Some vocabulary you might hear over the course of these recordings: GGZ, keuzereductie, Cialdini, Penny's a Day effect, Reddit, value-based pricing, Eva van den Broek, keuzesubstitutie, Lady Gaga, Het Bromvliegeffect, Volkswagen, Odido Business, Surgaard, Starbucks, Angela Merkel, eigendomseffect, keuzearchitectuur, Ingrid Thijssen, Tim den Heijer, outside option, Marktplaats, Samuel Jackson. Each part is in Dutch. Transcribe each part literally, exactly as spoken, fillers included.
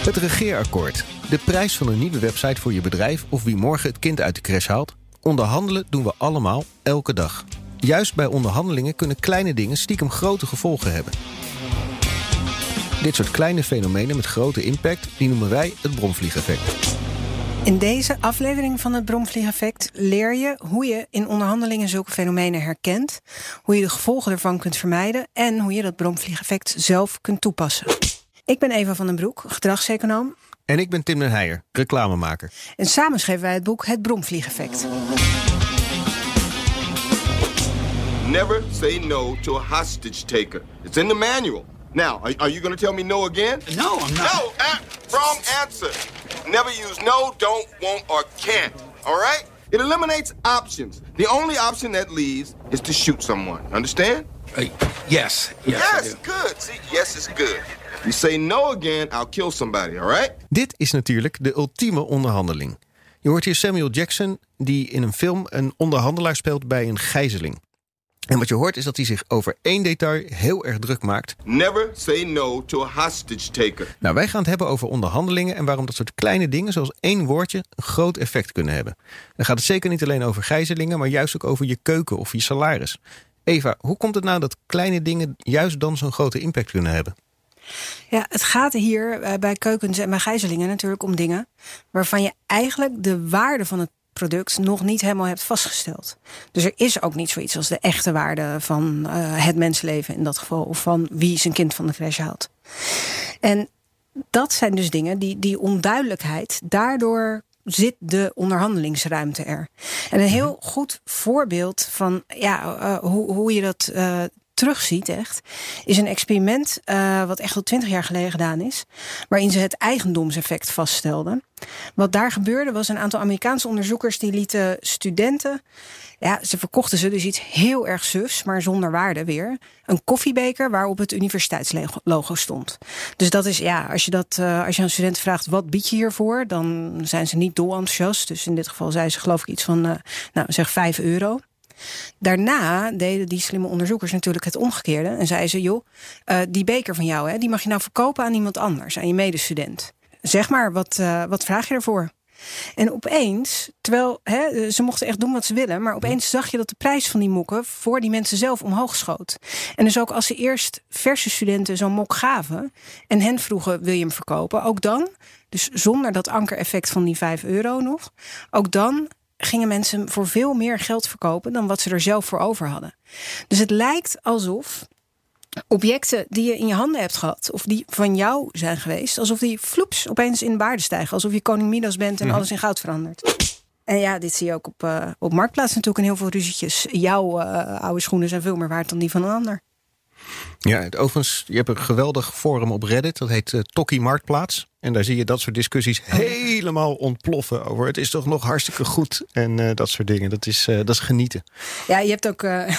Het regeerakkoord. De prijs van een nieuwe website voor je bedrijf of wie morgen het kind uit de crash haalt. Onderhandelen doen we allemaal, elke dag. Juist bij onderhandelingen kunnen kleine dingen stiekem grote gevolgen hebben. Dit soort kleine fenomenen met grote impact, die noemen wij het bromvliegeffect. In deze aflevering van het bromvliegeffect leer je hoe je in onderhandelingen zulke fenomenen herkent, hoe je de gevolgen ervan kunt vermijden en hoe je dat bromvliegeffect zelf kunt toepassen. Ik ben Eva van den Broek, gedragseconoom. En ik ben Tim den Heijer, reclamemaker. En samen schreven wij het boek Het Bromvliegeffect. Never say no to a hostage taker. It's in the manual. Now, are, are you going to tell me no again? No, I'm not. No, uh, wrong answer. Never use no, don't, won't, or can't. All right? It eliminates options. The only option that leaves is to shoot someone. Understand? Uh, yes. Yes, yes good. See, yes is good. You say no again, I'll kill somebody, all right? Dit is natuurlijk de ultieme onderhandeling. Je hoort hier Samuel Jackson, die in een film een onderhandelaar speelt bij een gijzeling. En wat je hoort is dat hij zich over één detail heel erg druk maakt. Never say no to a hostage taker. Nou, wij gaan het hebben over onderhandelingen en waarom dat soort kleine dingen, zoals één woordje, een groot effect kunnen hebben. Dan gaat het zeker niet alleen over gijzelingen, maar juist ook over je keuken of je salaris. Eva, hoe komt het nou dat kleine dingen juist dan zo'n grote impact kunnen hebben? Ja, het gaat hier bij keukens en bij gijzelingen natuurlijk om dingen waarvan je eigenlijk de waarde van het product nog niet helemaal hebt vastgesteld. Dus er is ook niet zoiets als de echte waarde van uh, het mensenleven in dat geval, of van wie zijn kind van de crash haalt. En dat zijn dus dingen, die, die onduidelijkheid, daardoor zit de onderhandelingsruimte er. En een heel goed voorbeeld van ja, uh, hoe, hoe je dat Uh, terugziet echt, is een experiment uh, wat echt al twintig jaar geleden gedaan is, waarin ze het eigendomseffect vaststelden. Wat daar gebeurde was een aantal Amerikaanse onderzoekers die lieten studenten, ja, ze verkochten ze dus iets heel erg sufs, maar zonder waarde weer, een koffiebeker waarop het universiteitslogo stond. Dus dat is, ja, als je dat, uh, als je aan studenten vraagt, wat bied je hiervoor? Dan zijn ze niet dol enthousiast. Dus in dit geval zei ze geloof ik iets van, uh, nou zeg vijf euro. Daarna deden die slimme onderzoekers natuurlijk het omgekeerde. En zeiden ze, joh, uh, die beker van jou, hè, die mag je nou verkopen aan iemand anders, aan je medestudent. Zeg maar, wat, uh, wat vraag je ervoor? En opeens, terwijl hè, ze mochten echt doen wat ze willen, maar opeens zag je dat de prijs van die mokken voor die mensen zelf omhoog schoot. En dus ook als ze eerst verse studenten zo'n mok gaven en hen vroegen, wil je hem verkopen? Ook dan, dus zonder dat ankereffect van die vijf euro nog, ook dan gingen mensen voor veel meer geld verkopen dan wat ze er zelf voor over hadden. Dus het lijkt alsof objecten die je in je handen hebt gehad, of die van jou zijn geweest, alsof die floeps opeens in waarde stijgen. Alsof je koning Midas bent en ja, alles in goud verandert. En ja, dit zie je ook op, uh, op marktplaats natuurlijk in heel veel ruzietjes. Jouw uh, oude schoenen zijn veel meer waard dan die van een ander. Ja, het, overigens, je hebt een geweldig forum op Reddit. Dat heet uh, Tokkie Marktplaats. En daar zie je dat soort discussies helemaal ontploffen over. Het is toch nog hartstikke goed en uh, dat soort dingen. Dat is, uh, dat is genieten. Ja, je hebt ook, uh, nou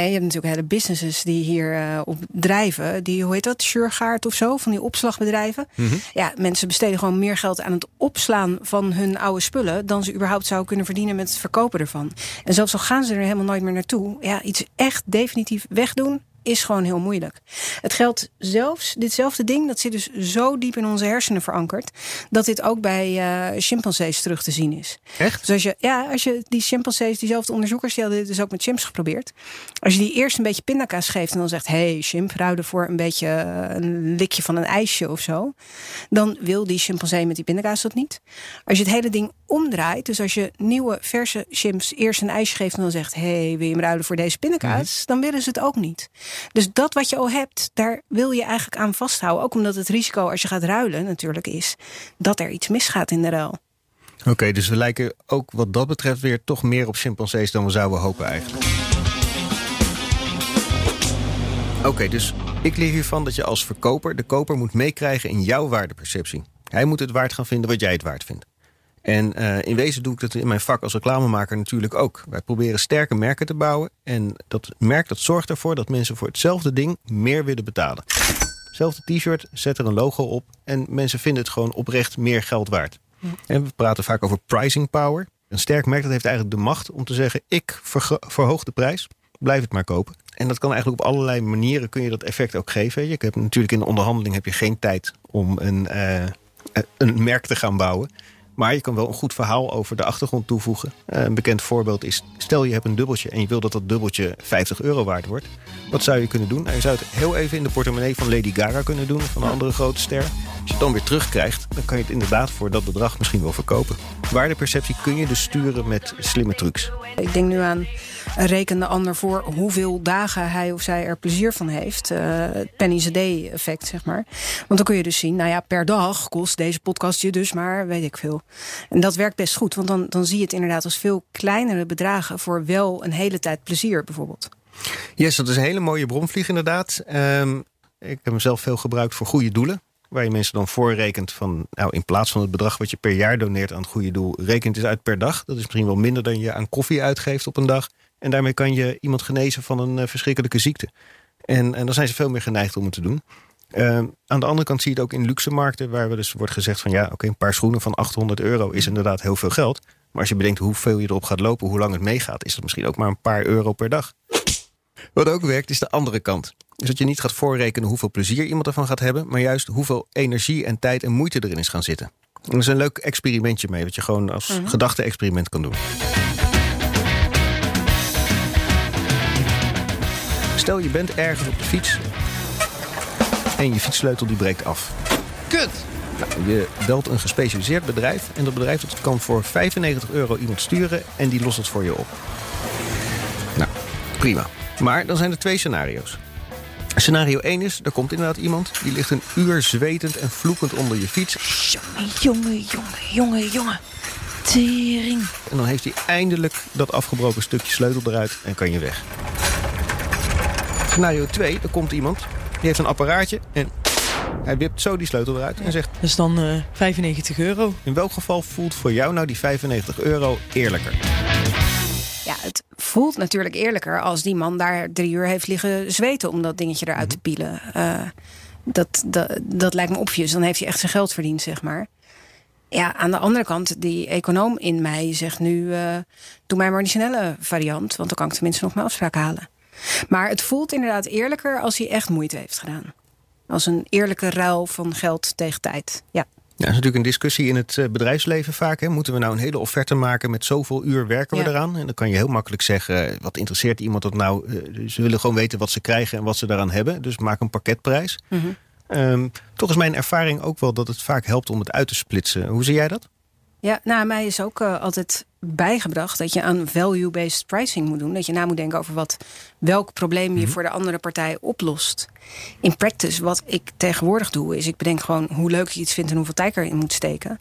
ja, je hebt natuurlijk hele businesses die hier uh, op drijven. Die, hoe heet dat, Surgaard of zo, van die opslagbedrijven. Mm-hmm. Ja, mensen besteden gewoon meer geld aan het opslaan van hun oude spullen dan ze überhaupt zouden kunnen verdienen met het verkopen ervan. En zelfs al gaan ze er helemaal nooit meer naartoe. Ja, iets echt definitief wegdoen is gewoon heel moeilijk. Het geldt zelfs, ditzelfde ding, dat zit dus zo diep in onze hersenen verankerd, dat dit ook bij uh, chimpansees terug te zien is. Echt? Dus als je, ja, als je die chimpansees, diezelfde onderzoekers, die hadden dit dus ook met chimps geprobeerd. Als je die eerst een beetje pindakaas geeft en dan zegt, hé, hey, chimp, ruil voor een beetje een likje van een ijsje of zo, dan wil die chimpansee met die pindakaas dat niet. Als je het hele ding omdraait, dus als je nieuwe verse chimps eerst een ijsje geeft en dan zegt, hé, hey, wil je hem ruilen voor deze pindakaas? Ja. Dan willen ze het ook niet. Dus dat wat je al hebt, daar wil je eigenlijk aan vasthouden. Ook omdat het risico als je gaat ruilen natuurlijk is dat er iets misgaat in de ruil. Oké, okay, dus we lijken ook wat dat betreft weer toch meer op chimpansees dan we zouden hopen eigenlijk. Oké, okay, dus Ik leer hiervan dat je als verkoper de koper moet meekrijgen in jouw waardeperceptie. Hij moet het waard gaan vinden wat jij het waard vindt. En uh, in wezen doe ik dat in mijn vak als reclamemaker natuurlijk ook. Wij proberen sterke merken te bouwen. En dat merk dat zorgt ervoor dat mensen voor hetzelfde ding meer willen betalen. Hetzelfde t-shirt, zet er een logo op. En mensen vinden het gewoon oprecht meer geld waard. Ja. En we praten vaak over pricing power. Een sterk merk dat heeft eigenlijk de macht om te zeggen... ik vergro- verhoog de prijs, blijf het maar kopen. En dat kan eigenlijk op allerlei manieren kun je dat effect ook geven. Je hebt natuurlijk in de onderhandeling heb je geen tijd om een, uh, een merk te gaan bouwen. Maar je kan wel een goed verhaal over de achtergrond toevoegen. Een bekend voorbeeld is, stel je hebt een dubbeltje... en je wil dat dat dubbeltje vijftig euro waard wordt. Wat zou je kunnen doen? Nou, je zou het heel even in de portemonnee van Lady Gaga kunnen doen... van een andere grote ster. Als je het dan weer terugkrijgt... dan kan je het inderdaad voor dat bedrag misschien wel verkopen. Waardeperceptie kun je dus sturen met slimme trucs. Ik denk nu aan reken de ander voor hoeveel dagen hij of zij er plezier van heeft. Uh, het Penny's a Day effect, zeg maar. Want dan kun je dus zien, nou ja, per dag kost deze podcast je dus maar weet ik veel. En dat werkt best goed, want dan, dan zie je het inderdaad als veel kleinere bedragen... voor wel een hele tijd plezier, bijvoorbeeld. Yes, dat is een hele mooie bromvlieg inderdaad. Um, ik heb hem zelf veel gebruikt voor goede doelen. Waar je mensen dan voorrekent van... nou, in plaats van het bedrag wat je per jaar doneert aan het goede doel... rekent het uit per dag. Dat is misschien wel minder dan je aan koffie uitgeeft op een dag. En daarmee kan je iemand genezen van een uh, verschrikkelijke ziekte. En, en dan zijn ze veel meer geneigd om het te doen. Uh, aan de andere kant zie je het ook in luxe markten... waar we dus wordt gezegd van ja, oké, okay, een paar schoenen van achthonderd euro... is inderdaad heel veel geld. Maar als je bedenkt hoeveel je erop gaat lopen... hoe lang het meegaat, is dat misschien ook maar een paar euro per dag. Wat ook werkt, is de andere kant. Dus dat je niet gaat voorrekenen hoeveel plezier iemand ervan gaat hebben... maar juist hoeveel energie en tijd en moeite erin is gaan zitten. En dat is een leuk experimentje mee... wat je gewoon als mm-hmm. gedachte-experiment kan doen. Stel, je bent ergens op de fiets... en je fietssleutel die breekt af. Kut! Nou, je belt een gespecialiseerd bedrijf... en dat bedrijf dat kan voor vijfennegentig euro iemand sturen... en die lost het voor je op. Nou, prima. Maar dan zijn er twee scenario's. Scenario één is, er komt inderdaad iemand... die ligt een uur zwetend en vloekend onder je fiets. Jongen, jongen, jongen, jongen, jongen. Tering. En dan heeft hij eindelijk dat afgebroken stukje sleutel eruit... en kan je weg. Scenario twee, er komt iemand... die heeft een apparaatje en hij wipt zo die sleutel eruit en zegt... Dat is dan uh, vijfennegentig euro. In welk geval voelt voor jou nou die vijfennegentig euro eerlijker? Ja, het voelt natuurlijk eerlijker als die man daar drie uur heeft liggen zweten... om dat dingetje eruit te pielen. Uh, dat, dat, dat lijkt me obvious. Dan heeft hij echt zijn geld verdiend, zeg maar. Ja, aan de andere kant, die econoom in mij zegt nu... Uh, doe mij maar die snelle variant, want dan kan ik tenminste nog mijn afspraak halen. Maar het voelt inderdaad eerlijker als hij echt moeite heeft gedaan. Als een eerlijke ruil van geld tegen tijd. Ja, ja dat is natuurlijk een discussie in het bedrijfsleven vaak. Hè. Moeten we nou een hele offerte maken met zoveel uur werken we ja. eraan? En dan kan je heel makkelijk zeggen, wat interesseert iemand dat nou? Ze willen gewoon weten wat ze krijgen en wat ze daaraan hebben. Dus maak een pakketprijs. Mm-hmm. Um, toch is mijn ervaring ook wel dat het vaak helpt om het uit te splitsen. Hoe zie jij dat? Ja, nou, mij is ook uh, altijd bijgebracht dat je aan value-based pricing moet doen. Dat je na moet denken over wat, welk probleem je voor de andere partij oplost. In practice, wat ik tegenwoordig doe, is ik bedenk gewoon hoe leuk je iets vindt en hoeveel tijd erin moet steken.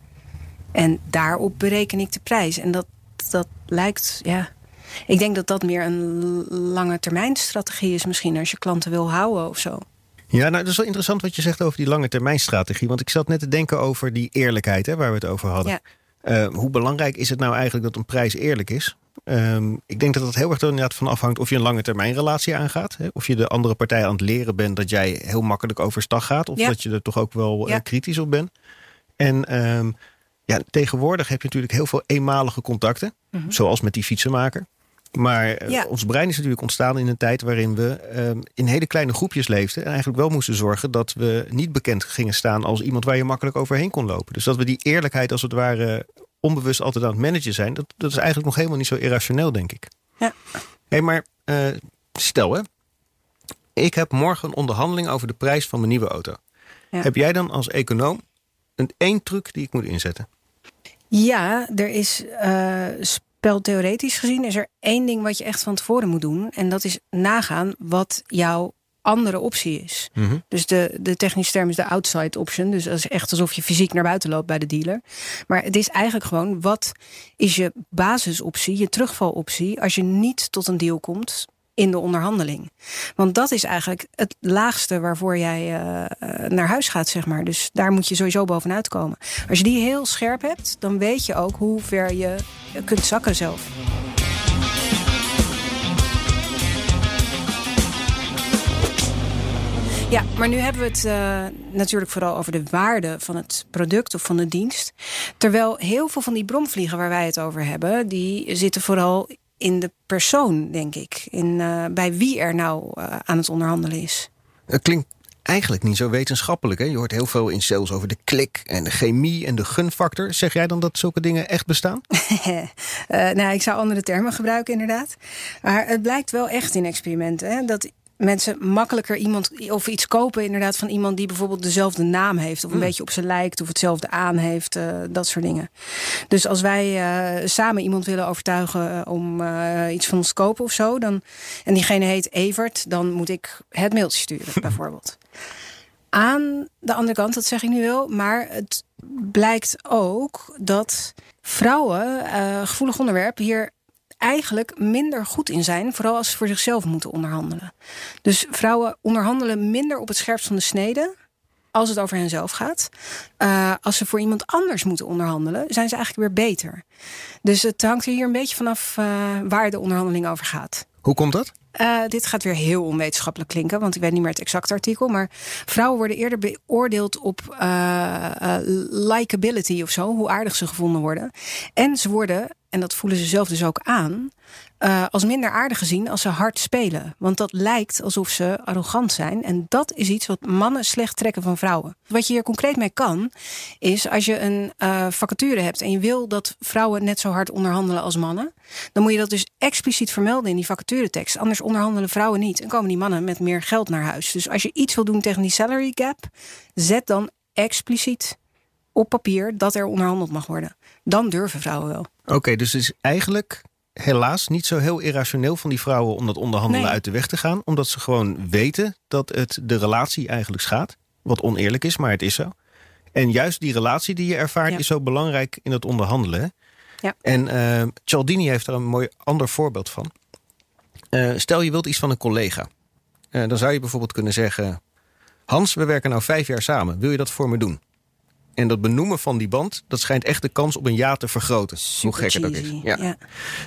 En daarop bereken ik de prijs. En dat, dat lijkt, ja... Ik denk dat dat meer een lange termijn strategie is misschien als je klanten wil houden of zo. Ja, nou, dat is wel interessant wat je zegt over die lange termijn strategie. Want ik zat net te denken over die eerlijkheid hè, waar we het over hadden. Ja. Uh, hoe belangrijk is het nou eigenlijk dat een prijs eerlijk is? Uh, ik denk dat dat heel erg inderdaad van afhangt of je een lange termijn relatie aangaat. Hè? Of je de andere partij aan het leren bent dat jij heel makkelijk overstag gaat. Of ja. dat je er toch ook wel ja. uh, kritisch op bent. En uh, ja, tegenwoordig heb je natuurlijk heel veel eenmalige contacten. Mm-hmm. Zoals met die fietsenmaker. Maar uh, ja. ons brein is natuurlijk ontstaan in een tijd waarin we uh, in hele kleine groepjes leefden. En eigenlijk wel moesten zorgen dat we niet bekend gingen staan als iemand waar je makkelijk overheen kon lopen. Dus dat we die eerlijkheid als het ware onbewust altijd aan het managen zijn. Dat, dat is eigenlijk nog helemaal niet zo irrationeel, denk ik. Ja. Hey, maar uh, stel hè, ik heb morgen een onderhandeling over de prijs van mijn nieuwe auto. Ja. Heb jij dan als econoom een één truc die ik moet inzetten? Ja, er is... Uh, sp- Theoretisch gezien is er één ding wat je echt van tevoren moet doen. En dat is nagaan wat jouw andere optie is. Mm-hmm. Dus de, de technische term is de outside option. Dus dat is echt alsof je fysiek naar buiten loopt bij de dealer. Maar het is eigenlijk gewoon wat is je basisoptie, je terugvaloptie... als je niet tot een deal komt in de onderhandeling. Want dat is eigenlijk het laagste waarvoor jij uh, naar huis gaat, zeg maar. Dus daar moet je sowieso bovenuit komen. Als je die heel scherp hebt, dan weet je ook hoe ver je kunt zakken zelf. Ja, maar nu hebben we het uh, natuurlijk vooral over de waarde van het product of van de dienst. Terwijl heel veel van die bromvliegen waar wij het over hebben, die zitten vooral in de persoon, denk ik. In, uh, bij wie er nou uh, aan het onderhandelen is. Het klinkt eigenlijk niet zo wetenschappelijk, hè? Je hoort heel veel in sales over de klik en de chemie en de gunfactor. Zeg jij dan dat zulke dingen echt bestaan? uh, nou, ik zou andere termen gebruiken, inderdaad. Maar het blijkt wel echt in experimenten, hè, dat mensen makkelijker iemand of iets kopen inderdaad van iemand die bijvoorbeeld dezelfde naam heeft, of een mm. beetje op ze lijkt, of hetzelfde aan heeft, uh, dat soort dingen. Dus als wij uh, samen iemand willen overtuigen om uh, iets van ons te kopen of zo, dan, en diegene heet Evert, dan moet ik het mailtje sturen, bijvoorbeeld. Aan de andere kant, dat zeg ik nu wel, maar het blijkt ook dat vrouwen, uh, gevoelig onderwerp, hier eigenlijk minder goed in zijn, vooral als ze voor zichzelf moeten onderhandelen. Dus vrouwen onderhandelen minder op het scherpst van de snede als het over henzelf gaat. Uh, als ze voor iemand anders moeten onderhandelen, zijn ze eigenlijk weer beter. Dus het hangt er hier een beetje vanaf uh, waar de onderhandeling over gaat. Hoe komt dat? Uh, dit gaat weer heel onwetenschappelijk klinken, want ik weet niet meer het exacte artikel. Maar vrouwen worden eerder beoordeeld op uh, uh, likability of zo, hoe aardig ze gevonden worden. En ze worden, en dat voelen ze zelf dus ook aan, uh, als minder aardig gezien als ze hard spelen. Want dat lijkt alsof ze arrogant zijn. En dat is iets wat mannen slecht trekken van vrouwen. Wat je hier concreet mee kan, is als je een uh, vacature hebt en je wil dat vrouwen net zo hard onderhandelen als mannen, dan moet je dat dus expliciet vermelden in die vacaturetekst. Anders onderhandelen vrouwen niet en komen die mannen met meer geld naar huis. Dus als je iets wil doen tegen die salary gap, zet dan expliciet op papier dat er onderhandeld mag worden. Dan durven vrouwen wel. Oké, okay, dus het is eigenlijk helaas niet zo heel irrationeel van die vrouwen om dat onderhandelen nee. uit de weg te gaan. Omdat ze gewoon weten dat het de relatie eigenlijk schaadt. Wat oneerlijk is, maar het is zo. En juist die relatie die je ervaart ja. is zo belangrijk in het onderhandelen. Ja. En uh, Cialdini heeft daar een mooi ander voorbeeld van. Uh, stel je wilt iets van een collega. Uh, dan zou je bijvoorbeeld kunnen zeggen: Hans, we werken nou vijf jaar samen. Wil je dat voor me doen? En dat benoemen van die band, dat schijnt echt de kans op een ja te vergroten. Super Hoe gekker cheesy. Dat is. Ja. Ja.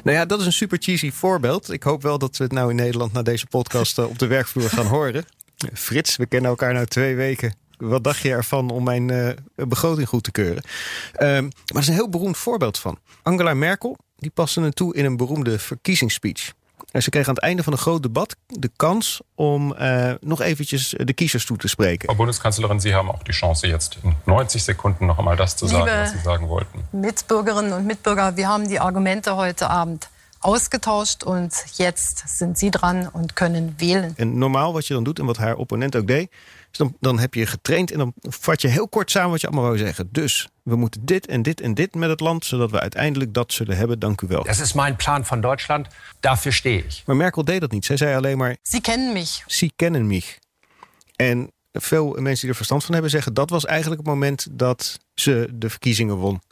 Nou ja, dat is een super cheesy voorbeeld. Ik hoop wel dat we het nou in Nederland na deze podcast op de werkvloer gaan horen. Frits, we kennen elkaar nou twee weken. Wat dacht je ervan om mijn uh, begroting goed te keuren? Um, maar er is een heel beroemd voorbeeld van. Angela Merkel, die paste het toe in een beroemde verkiezingsspeech. En ze kreeg aan het einde van een groot debat de kans om uh, nog eventjes de kiezers toe te spreken. Frau Bundeskanzlerin, Sie haben auch die Chance, jetzt in neunzig Sekunden noch einmal das zu sagen, Liebe was Sie sagen wollten. Mitbürgerinnen und Mitbürger, wir haben die Argumente heute Abend ausgetauscht und jetzt sind Sie dran und können wählen. En normaal wat je dan doet en wat haar opponent ook deed, is dan, dan heb je getraind en dan vat je heel kort samen wat je allemaal wou zeggen. Dus we moeten dit en dit en dit met het land, zodat we uiteindelijk dat zullen hebben. Dank u wel. Dat is mijn plan van Duitsland. Daarvoor stehe ik. Maar Merkel deed dat niet. Zij zei alleen maar: Sie kennen mich. Sie kennen mich. En veel mensen die er verstand van hebben zeggen dat was eigenlijk het moment dat ze de verkiezingen won.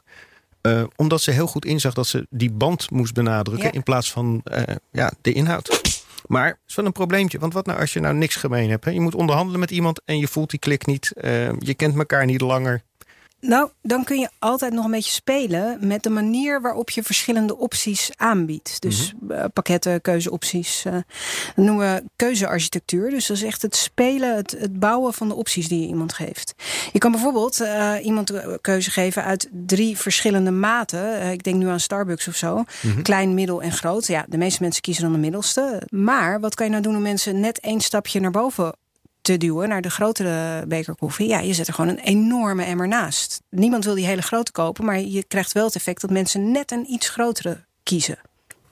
Uh, omdat ze heel goed inzag dat ze die band moest benadrukken ja. in plaats van uh, ja, de inhoud. Maar het is wel een probleempje. Want wat nou als je nou niks gemeen hebt? Hè? Je moet onderhandelen met iemand en je voelt die klik niet. Uh, je kent elkaar niet langer. Nou, dan kun je altijd nog een beetje spelen met de manier waarop je verschillende opties aanbiedt. Dus mm-hmm. uh, pakketten, keuzeopties. Uh, dat noemen we keuzearchitectuur. Dus dat is echt het spelen, het, het bouwen van de opties die je iemand geeft. Je kan bijvoorbeeld uh, iemand een keuze geven uit drie verschillende maten. Uh, ik denk nu aan Starbucks of zo. Mm-hmm. Klein, middel en groot. Ja, de meeste mensen kiezen dan de middelste. Maar wat kan je nou doen om mensen net één stapje naar boven te duwen naar de grotere beker koffie? Ja, je zet er gewoon een enorme emmer naast. Niemand wil die hele grote kopen, maar je krijgt wel het effect dat mensen net een iets grotere kiezen.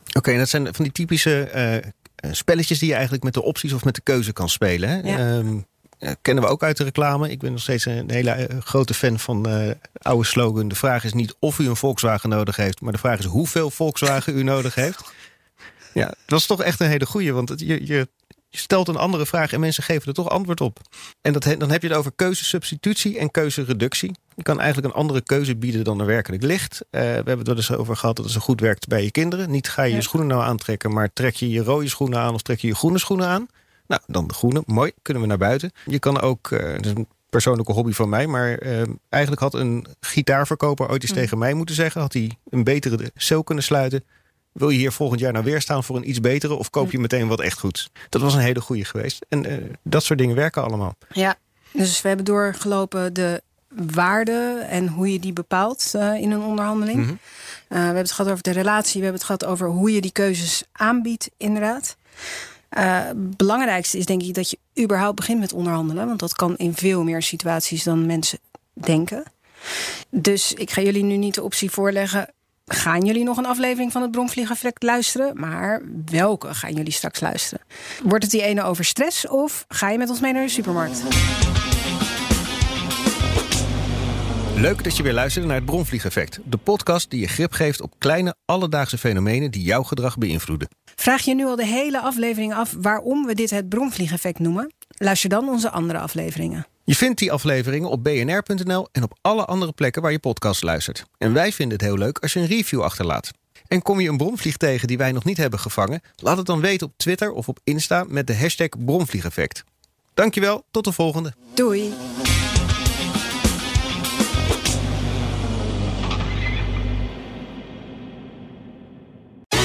Oké, okay, dat zijn van die typische uh, spelletjes die je eigenlijk met de opties of met de keuze kan spelen. Hè? Ja. Um, kennen we ook uit de reclame. Ik ben nog steeds een hele uh, grote fan van uh, oude slogan. De vraag is niet of u een Volkswagen nodig heeft, maar de vraag is hoeveel Volkswagen u nodig heeft. Ja, dat is toch echt een hele goeie, want het, je... je Je stelt een andere vraag en mensen geven er toch antwoord op. En dat, dan heb je het over keuzesubstitutie en keuzereductie. Je kan eigenlijk een andere keuze bieden dan er werkelijk ligt. Uh, we hebben het wel eens over gehad dat het zo goed werkt bij je kinderen. Niet ga je ja. je schoenen nou aantrekken, maar trek je je rode schoenen aan of trek je je groene schoenen aan. Nou, dan de groene. Mooi, kunnen we naar buiten. Je kan ook, uh, dat is een persoonlijke hobby van mij, maar uh, eigenlijk had een gitaarverkoper ooit eens mm. tegen mij moeten zeggen. Had hij een betere sale kunnen sluiten. Wil je hier volgend jaar nou weer staan voor een iets betere of koop je meteen wat echt goeds? Dat was een hele goeie geweest. En uh, dat soort dingen werken allemaal. Ja, dus we hebben doorgelopen de waarde en hoe je die bepaalt uh, in een onderhandeling. Mm-hmm. Uh, we hebben het gehad over de relatie. We hebben het gehad over hoe je die keuzes aanbiedt, inderdaad. Uh, het belangrijkste is denk ik dat je überhaupt begint met onderhandelen. Want dat kan in veel meer situaties dan mensen denken. Dus ik ga jullie nu niet de optie voorleggen. Gaan jullie nog een aflevering van het Bromvliegeffect luisteren? Maar welke gaan jullie straks luisteren? Wordt het die ene over stress of ga je met ons mee naar de supermarkt? Leuk dat je weer luistert naar het Bromvliegeffect. De podcast die je grip geeft op kleine alledaagse fenomenen die jouw gedrag beïnvloeden. Vraag je nu al de hele aflevering af waarom we dit het Bromvliegeffect noemen? Luister dan onze andere afleveringen. Je vindt die afleveringen op b n r punt n l en op alle andere plekken waar je podcast luistert. En wij vinden het heel leuk als je een review achterlaat. En kom je een bromvlieg tegen die wij nog niet hebben gevangen? Laat het dan weten op Twitter of op Insta met de hashtag Bromvliegeffect. Dankjewel, tot de volgende. Doei.